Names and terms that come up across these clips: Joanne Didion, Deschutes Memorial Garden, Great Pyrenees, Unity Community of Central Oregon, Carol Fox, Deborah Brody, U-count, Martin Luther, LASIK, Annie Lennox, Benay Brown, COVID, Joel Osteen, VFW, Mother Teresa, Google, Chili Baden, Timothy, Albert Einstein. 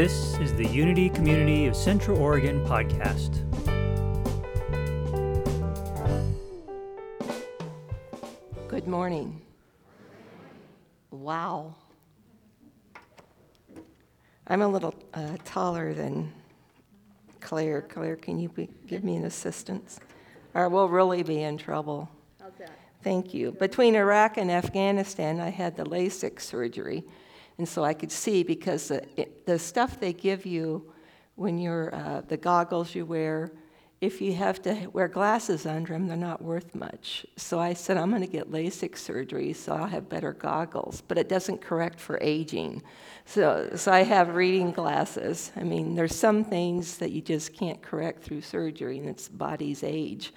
This is the Unity Community of Central Oregon podcast. Good morning. Wow. I'm a little taller than Claire. Claire, can you give me an assistance? Or we'll really be in trouble. How's that? Thank you. Between Iraq and Afghanistan, I had the LASIK surgery. And so I could see because the stuff they give you when you're, the goggles you wear, if you have to wear glasses under them, they're not worth much. So I said, I'm going to get LASIK surgery so I'll have better goggles. But it doesn't correct for aging. So I have reading glasses. I mean, there's some things that you just can't correct through surgery, and it's body's age,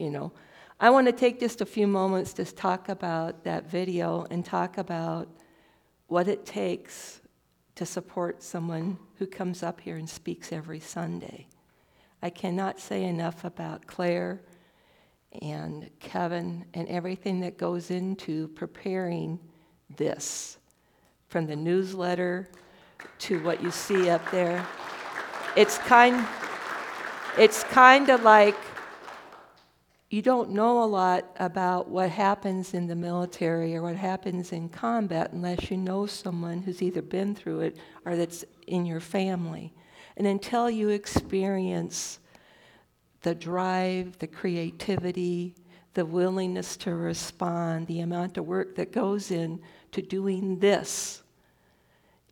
you know. I want to take just a few moments to talk about that video and talk about what it takes to support someone who comes up here and speaks every Sunday. I cannot say enough about Claire and Kevin and everything that goes into preparing this, from the newsletter to what you see up there. It's kind of like you don't know a lot about what happens in the military or what happens in combat unless you know someone who's either been through it or that's in your family. And until you experience the drive, the creativity, the willingness to respond, the amount of work that goes in to doing this,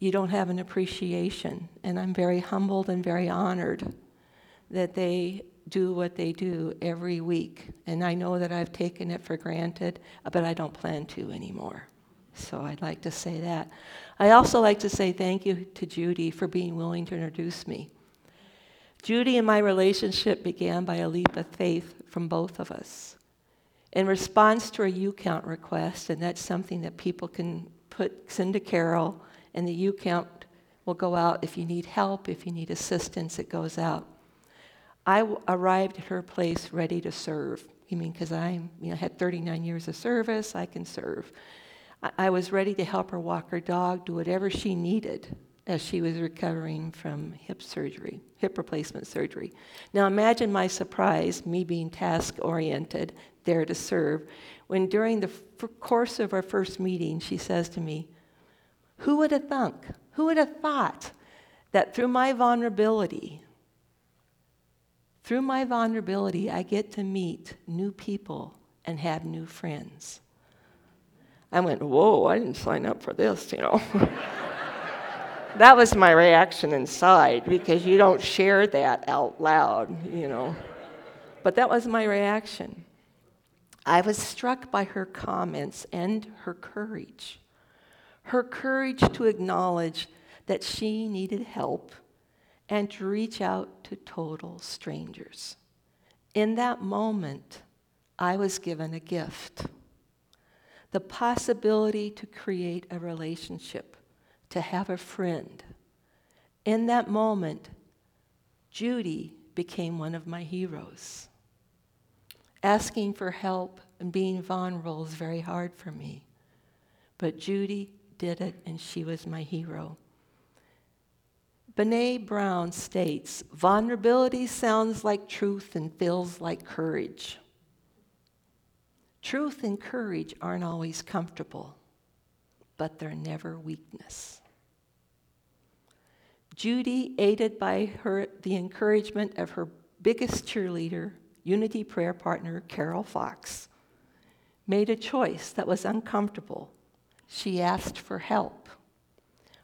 you don't have an appreciation. And I'm very humbled and very honored that they do what they do every week. And I know that I've taken it for granted, but I don't plan to anymore. So I'd like to say that. I also like to say thank you to Judy for being willing to introduce me. Judy and my relationship began by a leap of faith from both of us. In response to a U-count request, and that's something that people can send to Carol, and the U-count will go out if you need help, if you need assistance, it goes out. I arrived at her place ready to serve. I mean, because I had 39 years of service, I can serve. I was ready to help her walk her dog, do whatever she needed as she was recovering from hip replacement surgery. Now imagine my surprise, me being task-oriented, there to serve, when during the course of our first meeting, she says to me, who would have thought that through my vulnerability, I get to meet new people and have new friends. I went, whoa, I didn't sign up for this, you know. That was my reaction inside, because you don't share that out loud, you know. But that was my reaction. I was struck by her comments and her courage. Her courage to acknowledge that she needed help and to reach out to total strangers. In that moment, I was given a gift. The possibility to create a relationship, to have a friend. In that moment, Judy became one of my heroes. Asking for help and being vulnerable is very hard for me, but Judy did it, and she was my hero. Benay Brown states, vulnerability sounds like truth and feels like courage. Truth and courage aren't always comfortable, but they're never weakness. Judy, aided by the encouragement of her biggest cheerleader, Unity prayer partner, Carol Fox, made a choice that was uncomfortable. She asked for help.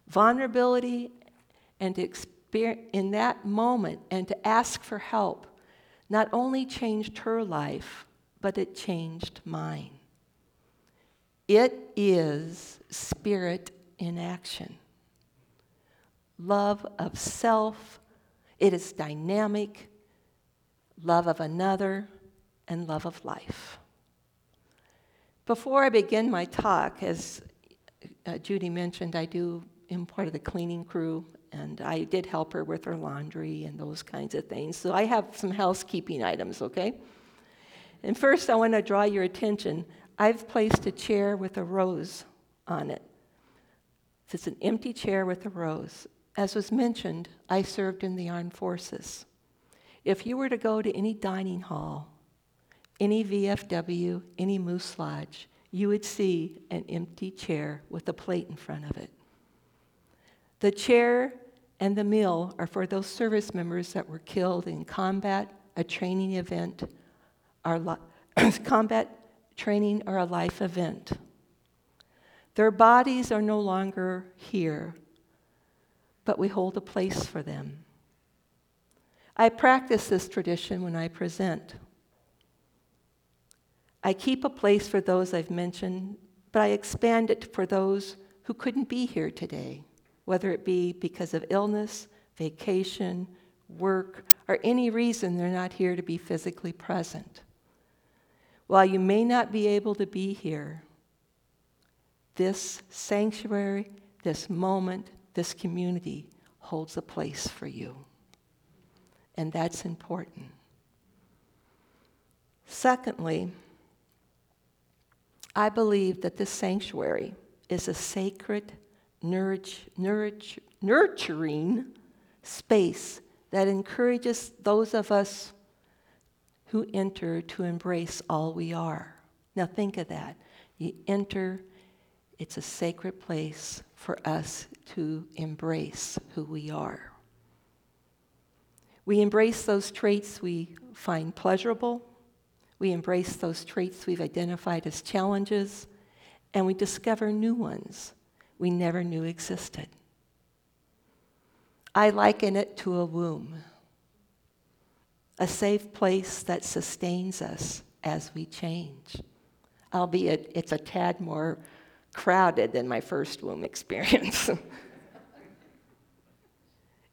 Vulnerability and in that moment, and to ask for help, not only changed her life, but it changed mine. It is spirit in action. Love of self, it is dynamic, love of another, and love of life. Before I begin my talk, as Judy mentioned, I do am part of the cleaning crew, and I did help her with her laundry and those kinds of things. So I have some housekeeping items, okay? And first, I want to draw your attention. I've placed a chair with a rose on it. It's an empty chair with a rose. As was mentioned, I served in the armed forces. If you were to go to any dining hall, any VFW, any moose lodge, you would see an empty chair with a plate in front of it. The chair and the meal are for those service members that were killed in combat, a training event, combat training, or a life event. Their bodies are no longer here, but we hold a place for them. I practice this tradition when I present. I keep a place for those I've mentioned, but I expand it for those who couldn't be here today, whether it be because of illness, vacation, work, or any reason they're not here to be physically present. While you may not be able to be here, this sanctuary, this moment, this community holds a place for you. And that's important. Secondly, I believe that this sanctuary is a sacred, nurturing space that encourages those of us who enter to embrace all we are. Now think of that. You enter, it's a sacred place for us to embrace who we are. We embrace those traits we find pleasurable, we embrace those traits we've identified as challenges, and we discover new ones we never knew existed. I liken it to a womb, a safe place that sustains us as we change, albeit it's a tad more crowded than my first womb experience.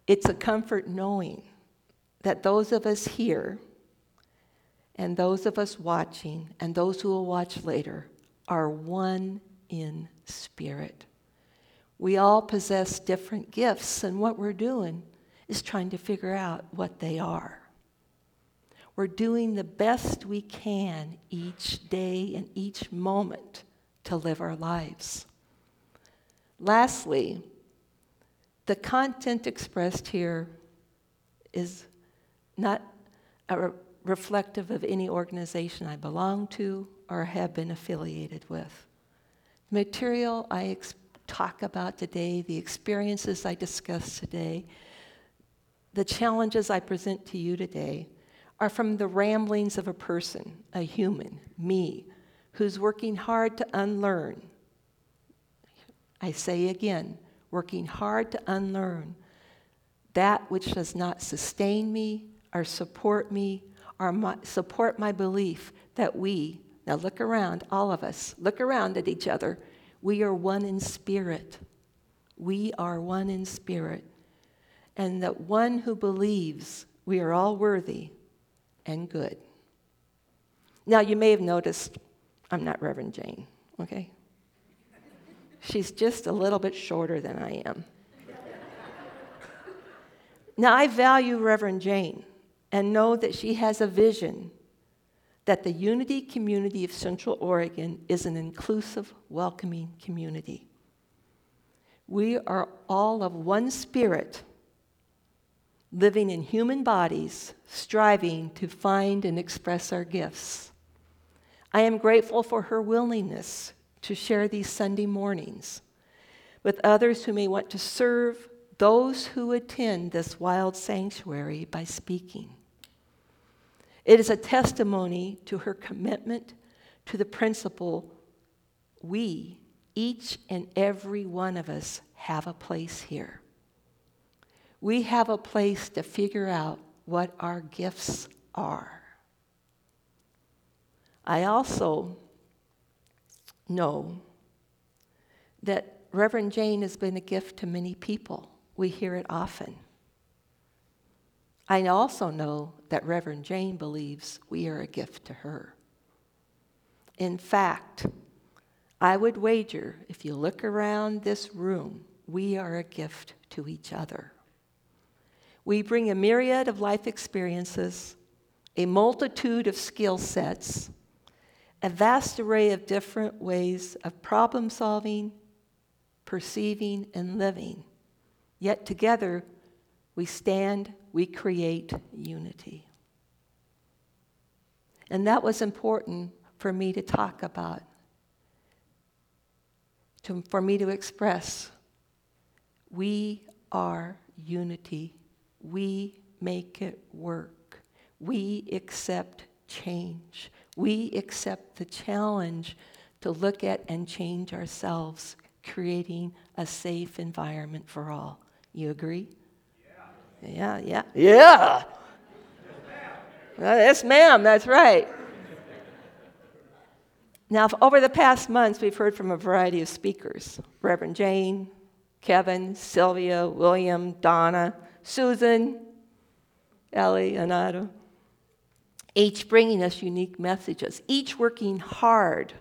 It's a comfort knowing that those of us here and those of us watching and those who will watch later are one in spirit. We all possess different gifts, and what we're doing is trying to figure out what they are. We're doing the best we can each day and each moment to live our lives. Lastly, the content expressed here is not reflective of any organization I belong to or have been affiliated with. The material I talk about today, the experiences I discuss today, the challenges I present to you today are from the ramblings of a person, a human, me, who's working hard to unlearn. I say again, working hard to unlearn that which does not sustain me or support me or support my belief that we, now look around, all of us, look around at each other, we are one in spirit. We are one in spirit. And that one who believes we are all worthy and good. Now, you may have noticed I'm not Reverend Jane, okay? She's just a little bit shorter than I am. Now, I value Reverend Jane and know that she has a vision that the Unity Community of Central Oregon is an inclusive, welcoming community. We are all of one spirit, living in human bodies, striving to find and express our gifts. I am grateful for her willingness to share these Sunday mornings with others who may want to serve those who attend this wild sanctuary by speaking. It is a testimony to her commitment to the principle we, each and every one of us, have a place here. We have a place to figure out what our gifts are. I also know that Reverend Jane has been a gift to many people. We hear it often. I also know that Reverend Jane believes we are a gift to her. In fact, I would wager, if you look around this room, we are a gift to each other. We bring a myriad of life experiences, a multitude of skill sets, a vast array of different ways of problem solving, perceiving, and living Yet together, we stand, we create unity. And that was important for me to talk about, for me to express. We are unity. We make it work. We accept change. We accept the challenge to look at and change ourselves, creating a safe environment for all. You agree? Yeah. Yeah. Yes, ma'am, that's right. Now, over the past months, we've heard from a variety of speakers. Reverend Jane, Kevin, Sylvia, William, Donna, Susan, Ellie, and Otto, each bringing us unique messages, each working hard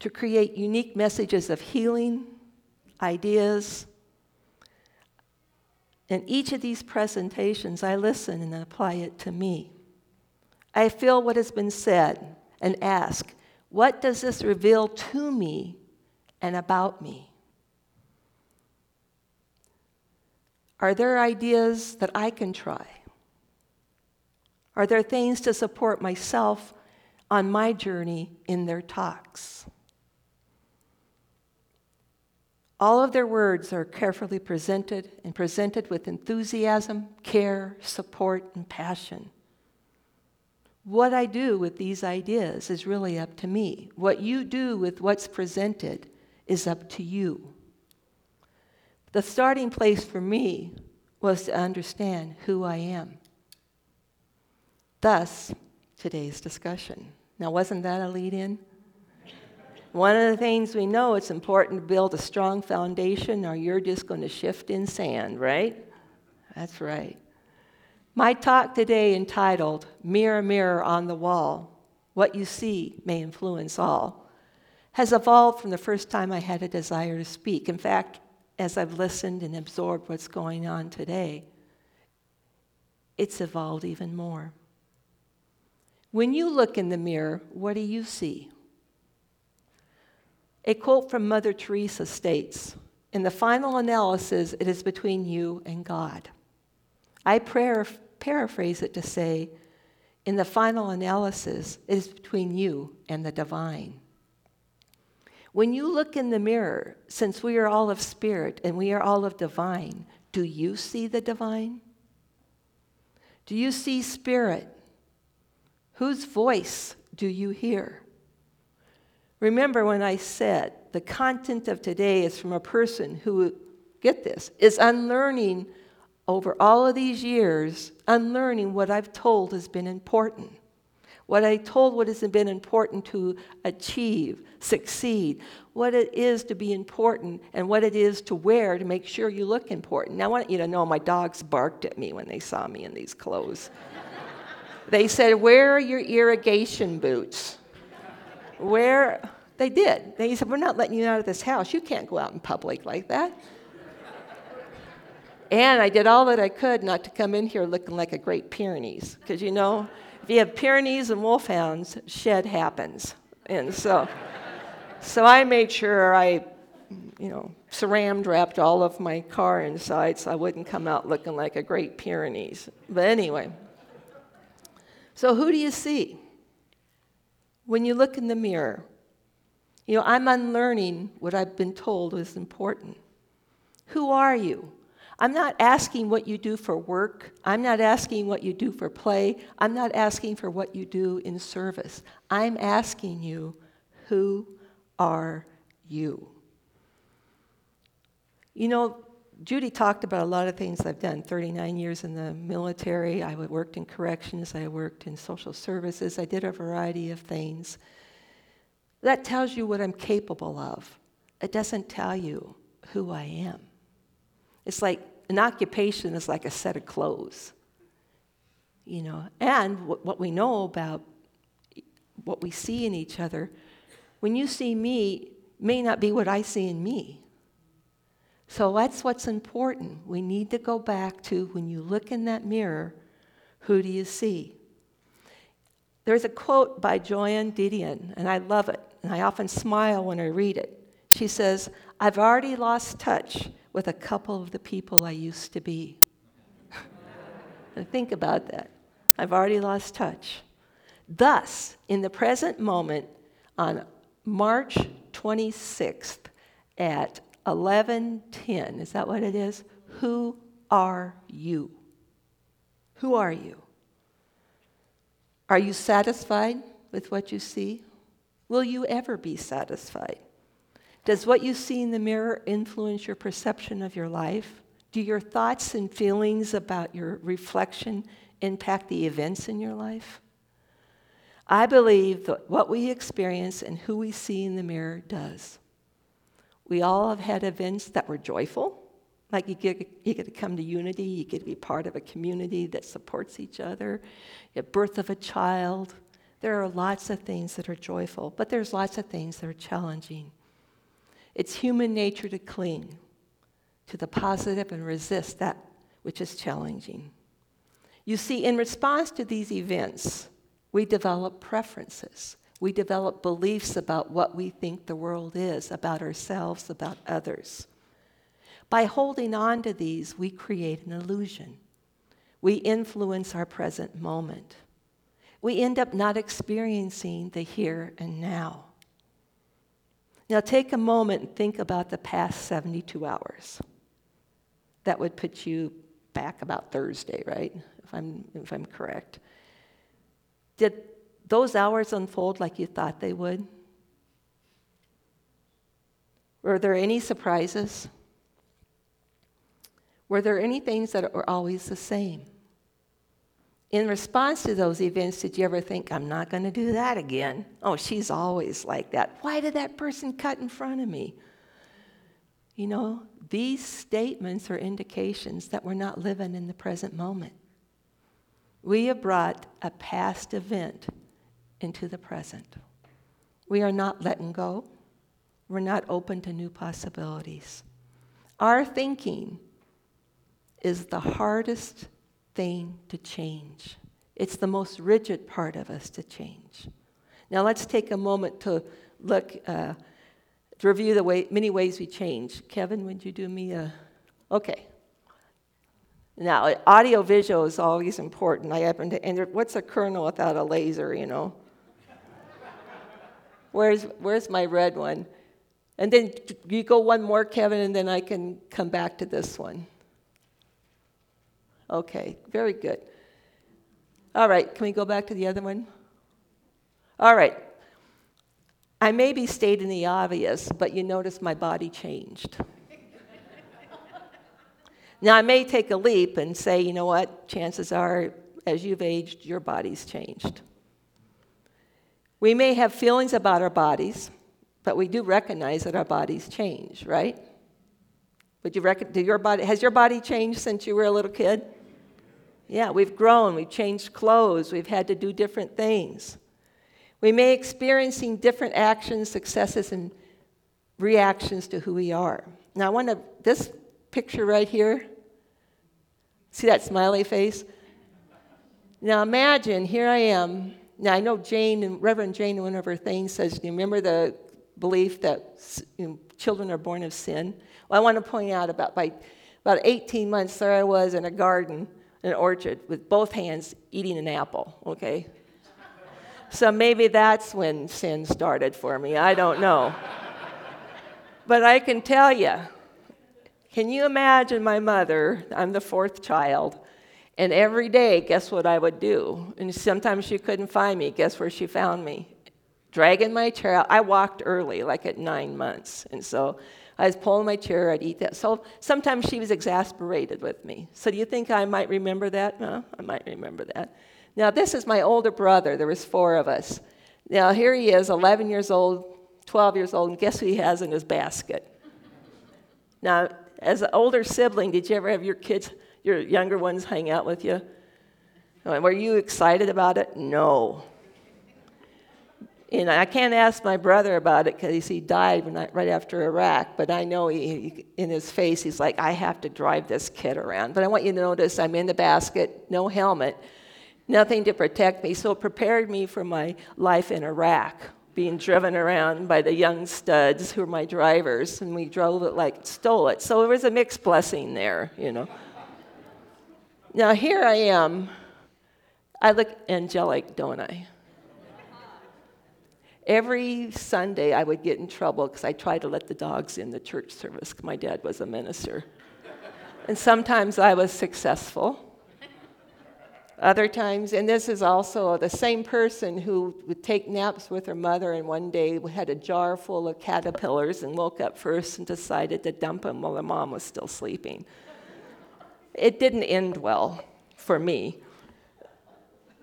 to create unique messages of healing, ideas. In each of these presentations, I listen and apply it to me. I feel what has been said and ask, what does this reveal to me and about me? Are there ideas that I can try? Are there things to support myself on my journey in their talks? All of their words are carefully presented and presented with enthusiasm, care, support, and passion. What I do with these ideas is really up to me. What you do with what's presented is up to you. The starting place for me was to understand who I am. Thus, today's discussion. Now, wasn't that a lead-in? One of the things we know, it's important to build a strong foundation or you're just going to shift in sand, right? That's right. My talk today entitled, Mirror, Mirror on the Wall, What You See May Influence All, has evolved from the first time I had a desire to speak. In fact, as I've listened and absorbed what's going on today, it's evolved even more. When you look in the mirror, what do you see? A quote from Mother Teresa states, "In the final analysis, it is between you and God." I paraphrase it to say, in the final analysis, it is between you and the divine. When you look in the mirror, since we are all of spirit and we are all of divine, do you see the divine? Do you see spirit? Whose voice do you hear? Remember when I said the content of today is from a person who, get this, is unlearning over all of these years, unlearning what I've told has been important. What I told what has been important to achieve, succeed, what it is to be important, and what it is to wear to make sure you look important. Now, I want you to know my dogs barked at me when they saw me in these clothes. They said, wear your irrigation boots. Where they did. They said, we're not letting you out of this house. You can't go out in public like that. And I did all that I could not to come in here looking like a Great Pyrenees. Because, you know, if you have Pyrenees and wolfhounds, shed happens. And so I made sure I, saran wrapped all of my car inside so I wouldn't come out looking like a Great Pyrenees. But anyway. So who do you see? When you look in the mirror, I'm unlearning what I've been told is important. Who are you? I'm not asking what you do for work. I'm not asking what you do for play. I'm not asking for what you do in service. I'm asking you, who are you? Judy talked about a lot of things I've done. 39 years in the military. I worked in corrections. I worked in social services. I did a variety of things. That tells you what I'm capable of. It doesn't tell you who I am. It's like an occupation is like a set of clothes. And what we know about what we see in each other, when you see me, may not be what I see in me. So that's what's important. We need to go back to, when you look in that mirror, who do you see? There's a quote by Joanne Didion, and I love it, and I often smile when I read it. She says, "I've already lost touch with a couple of the people I used to be. And think about that. I've already lost touch. Thus, in the present moment, on March 26th at 11:10, is that what it is? Who are you? Who are you? Are you satisfied with what you see? Will you ever be satisfied? Does what you see in the mirror influence your perception of your life? Do your thoughts and feelings about your reflection impact the events in your life? I believe that what we experience and who we see in the mirror does. We all have had events that were joyful, like you get to come to Unity, you get to be part of a community that supports each other, the birth of a child. There are lots of things that are joyful, but there's lots of things that are challenging. It's human nature to cling to the positive and resist that which is challenging. You see, in response to these events, we develop preferences. We develop beliefs about what we think the world is, about ourselves, about others. By holding on to these, we create an illusion. We influence our present moment. We end up not experiencing the here and now. Now take a moment and think about the past 72 hours. That would put you back about Thursday, right? If I'm correct. Did those hours unfold like you thought they would? Were there any surprises? Were there any things that were always the same? In response to those events, did you ever think, I'm not going to do that again? Oh, she's always like that. Why did that person cut in front of me? You know, these statements are indications that we're not living in the present moment. We have brought a past event into the present. We are not letting go. We're not open to new possibilities. Our thinking is the hardest thing to change. It's the most rigid part of us to change. Now let's take a moment to look, to review many ways we change. Kevin, would you do me okay. Now, audio-visual is always important. I happen to enter, what's a kernel without a laser, you know? Where's my red one? And then you go one more, Kevin, and then I can come back to this one. Okay, very good. All right, can we go back to the other one? All right. I maybe stated the obvious, but you notice my body changed. Now, I may take a leap and say, you know what, chances are, as you've aged, your body's changed. We may have feelings about our bodies, but we do recognize that our bodies change, right? Would you has your body changed since you were a little kid? Yeah, we've grown, we've changed clothes, we've had to do different things. We may experiencing different actions, successes, and reactions to who we are. Now, this picture right here, see that smiley face? Now imagine, here I am. Now I know Reverend Jane, one of her things says, do you remember the belief that children are born of sin? Well, I want to point out by about 18 months, there I was in a garden, an orchard, with both hands eating an apple, okay? So maybe that's when sin started for me. I don't know. But I can tell you, can you imagine my mother? I'm the fourth child. And every day, guess what I would do? And sometimes she couldn't find me. Guess where she found me? Dragging my chair out. I walked early, like at 9 months. And so I was pulling my chair. I'd eat that. So sometimes she was exasperated with me. So do you think I might remember that? No, I might remember that. Now, this is my older brother. There was 4 of us. Now, here he is, 11 years old, 12 years old. And guess who he has in his basket? Now, as an older sibling, did you ever have your younger ones hang out with you? Were you excited about it? No. And I can't ask my brother about it because he died right after Iraq, but I know in his face he's like, I have to drive this kid around. But I want you to notice I'm in the basket, no helmet, nothing to protect me, so it prepared me for my life in Iraq. being driven around by the young studs who were my drivers, and we drove it like stole it. So it was a mixed blessing there, you know. Now here I am. I look angelic, don't I? Every Sunday I would get in trouble because I tried to let the dogs in the church service because my dad was a minister. And sometimes I was successful. Other times, and this is also the same person who would take naps with her mother, and one day had a jar full of caterpillars and woke up first and decided to dump them while her mom was still sleeping. It didn't end well for me.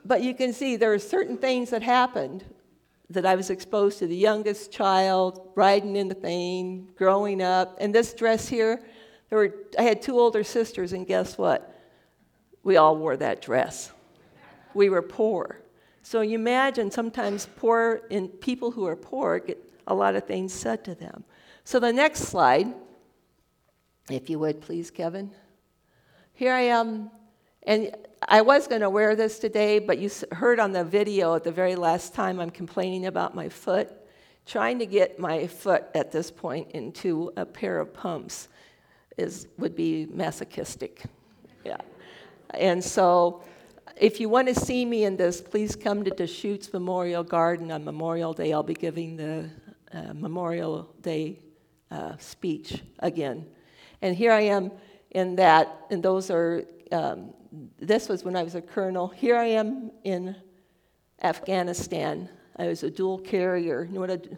But you can see there are certain things that happened that I was exposed to, the youngest child, riding in the thing, growing up. And this dress here, I had two older sisters, and guess what? We all wore that dress. We were poor. So you imagine sometimes poor, and people who are poor get a lot of things said to them. So the next slide, if you would please, Kevin. Here I am, and I was going to wear this today, but you heard on the video at the very last time I'm complaining about my foot, trying to get my foot at this point into a pair of pumps would be masochistic. Yeah. And so if you want to see me in this, please come to Deschutes Memorial Garden on Memorial Day. I'll be giving the Memorial Day speech again. And here I am in that, and those are, this was when I was a colonel. Here I am in Afghanistan. I was a dual carrier.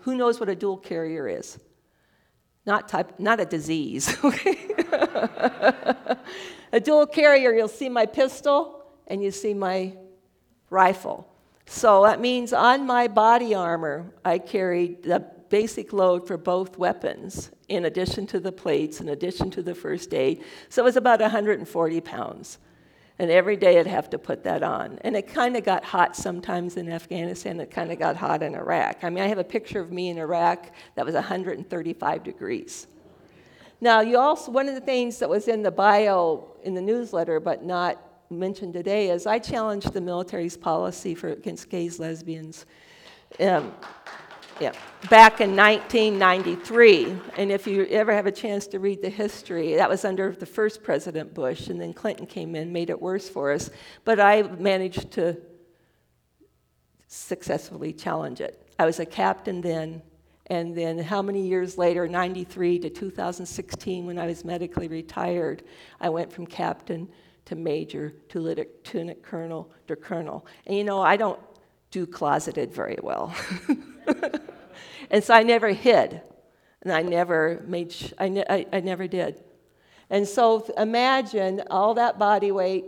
Who knows what a dual carrier is? Not a disease, okay? A dual carrier, you'll see my pistol and you see my rifle. So that means on my body armor, I carried the basic load for both weapons, in addition to the plates, in addition to the first aid. So it was about 140 pounds. And every day I'd have to put that on. And it kind of got hot sometimes in Afghanistan. It kind of got hot in Iraq. I mean, I have a picture of me in Iraq that was 135 degrees. Now, you also, one of the things that was in the bio in the newsletter but not mentioned today is I challenged the military's policy against gays, lesbians back in 1993. And if you ever have a chance to read the history, that was under the first President Bush, and then Clinton came in, made it worse for us. But I managed to successfully challenge it. I was a captain then, and then how many years later, 93 to 2016, when I was medically retired, I went from captain to major to lieutenant colonel to colonel. And you know, I don't do closeted very well. And so I never hid, and I never made, I never did. And so imagine all that body weight,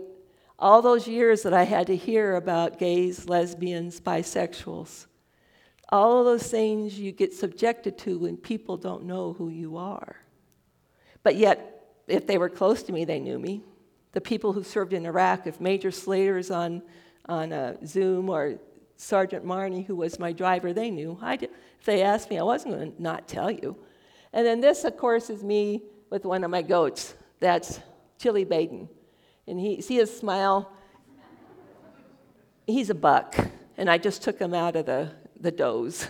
all those years that I had to hear about gays, lesbians, bisexuals, all of those things you get subjected to when people don't know who you are. But yet, if they were close to me, they knew me. The people who served in Iraq, if Major Slater is on Zoom, or Sergeant Marnie, who was my driver, they knew. If they asked me, I wasn't going to not tell you. And then this, of course, is me with one of my goats. That's Chili Baden. And see his smile? He's a buck. And I just took him out of the does.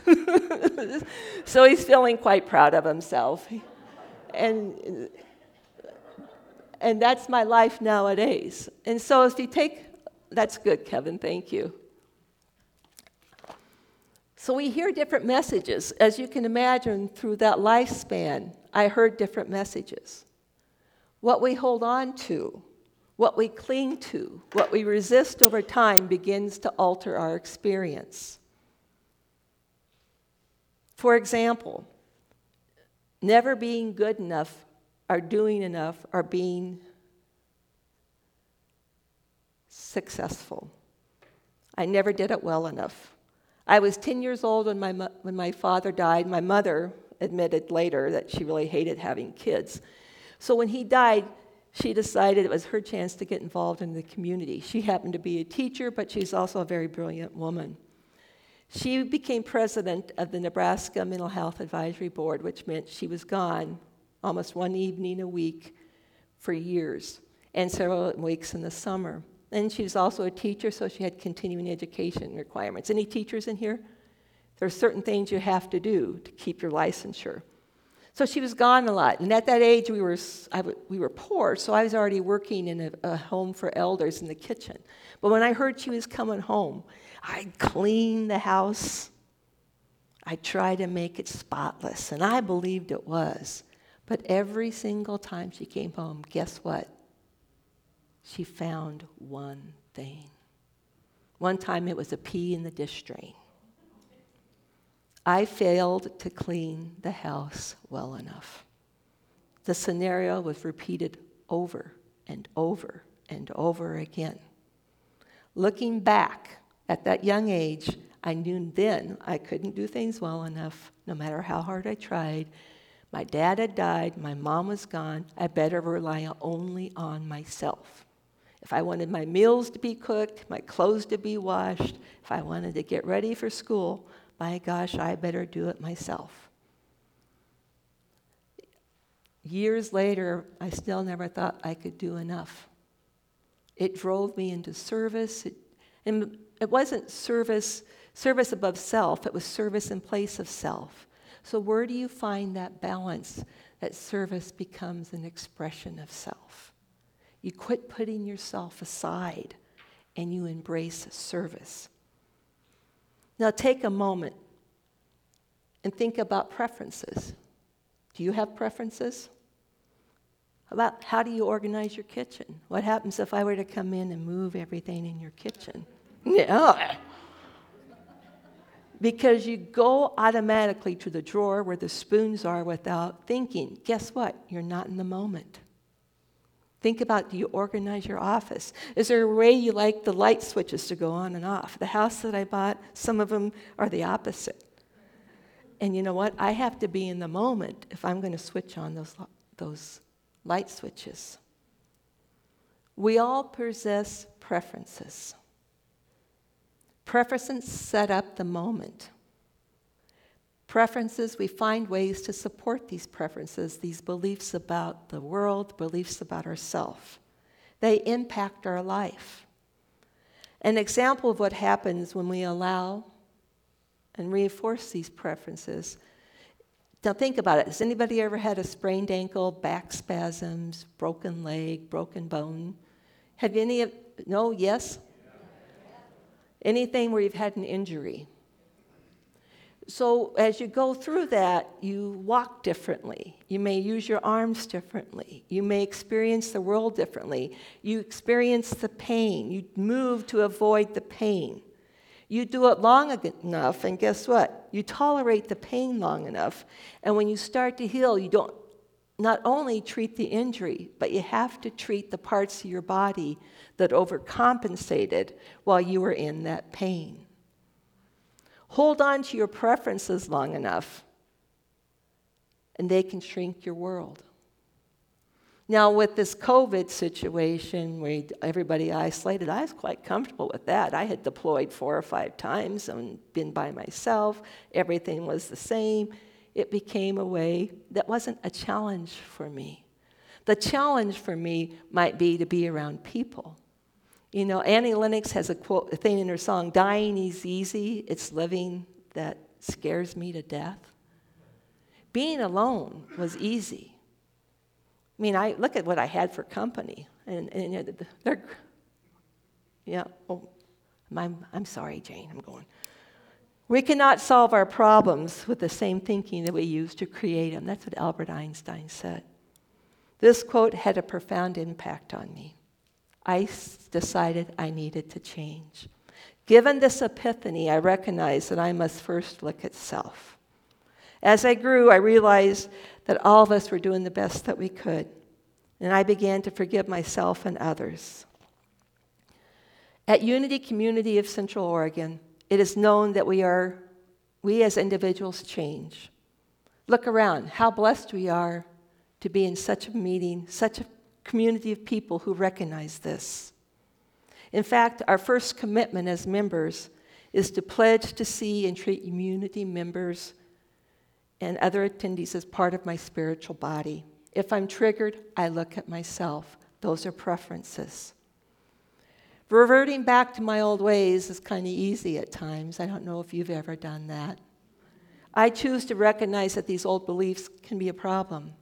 So he's feeling quite proud of himself. And that's my life nowadays. And so if you take, that's good, Kevin, thank you. So we hear different messages. As you can imagine, through that lifespan, I heard different messages. What we hold on to, what we cling to, what we resist over time begins to alter our experience. For example, never being good enough, or doing enough, or being successful. I never did it well enough. I was 10 years old when my father died. My mother admitted later that she really hated having kids. So when he died, she decided it was her chance to get involved in the community. She happened to be a teacher, but she's also a very brilliant woman. She became president of the Nebraska Mental Health Advisory Board, which meant she was gone almost one evening a week for years, and several weeks in the summer. And she was also a teacher, so she had continuing education requirements. Any teachers in here? There are certain things you have to do to keep your licensure. So she was gone a lot. And at that age, we were poor, so I was already working in a home for elders in the kitchen. But when I heard she was coming home, I cleaned the house. I tried to make it spotless, and I believed it was. But every single time she came home, guess what? She found one thing. One time it was a pea in the dish drain. I failed to clean the house well enough. The scenario was repeated over and over and over again. Looking back at that young age, I knew then I couldn't do things well enough, no matter how hard I tried. My dad had died, my mom was gone, I better rely only on myself. If I wanted my meals to be cooked, my clothes to be washed, if I wanted to get ready for school, my gosh, I better do it myself. Years later, I still never thought I could do enough. It drove me into service, and it wasn't service above self, it was service in place of self. So where do you find that balance, that service becomes an expression of self? You quit putting yourself aside and you embrace service. Now take a moment and think about preferences. Do you have preferences? About how do you organize your kitchen? What happens if I were to come in and move everything in your kitchen? Yeah. Because you go automatically to the drawer where the spoons are without thinking. Guess what? You're not in the moment. Think about, do you organize your office? Is there a way you like the light switches to go on and off? The house that I bought, some of them are the opposite. And you know what? I have to be in the moment if I'm going to switch on those light switches. We all possess preferences. Preferences set up the moment. Preferences, we find ways to support these preferences, these beliefs about the world, beliefs about ourselves. They impact our life. An example of what happens when we allow and reinforce these preferences. Now think about it. Has anybody ever had a sprained ankle, back spasms, broken leg, broken bone? Have any of, no, yes? Anything where you've had an injury. So as you go through that, you walk differently. You may use your arms differently. You may experience the world differently. You experience the pain. You move to avoid the pain. You do it long enough, and guess what? You tolerate the pain long enough. And when you start to heal, you don't not only treat the injury, but you have to treat the parts of your body that overcompensated while you were in that pain. Hold on to your preferences long enough, and they can shrink your world. Now, with this COVID situation where everybody isolated, I was quite comfortable with that. I had deployed 4 or 5 times and been by myself. Everything was the same. It became a way that wasn't a challenge for me. The challenge for me might be to be around people. You know, Annie Lennox has a thing in her song, "Dying is easy, it's living that scares me to death." Being alone was easy. I mean, I look at what I had for company, and they're, yeah. Oh, I'm sorry, Jane. I'm going. We cannot solve our problems with the same thinking that we use to create them. That's what Albert Einstein said. This quote had a profound impact on me. I decided I needed to change. Given this epiphany, I recognized that I must first look at self. As I grew, I realized that all of us were doing the best that we could, and I began to forgive myself and others. At Unity Community of Central Oregon, it is known that we as individuals change. Look around, how blessed we are to be in such a meeting, such a community of people who recognize this. In fact, our first commitment as members is to pledge to see and treat community members and other attendees as part of my spiritual body. If I'm triggered, I look at myself. Those are preferences. Reverting back to my old ways is kind of easy at times. I don't know if you've ever done that. I choose to recognize that these old beliefs can be a problem.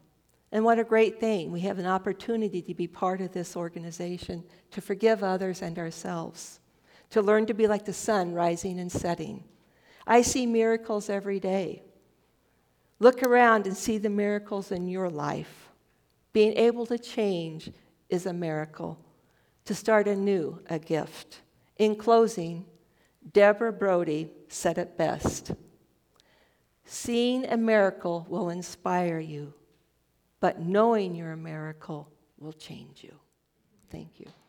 And what a great thing. We have an opportunity to be part of this organization, to forgive others and ourselves, to learn to be like the sun rising and setting. I see miracles every day. Look around and see the miracles in your life. Being able to change is a miracle. To start anew, a gift. In closing, Deborah Brody said it best. Seeing a miracle will inspire you, but knowing you're a miracle will change you. Thank you.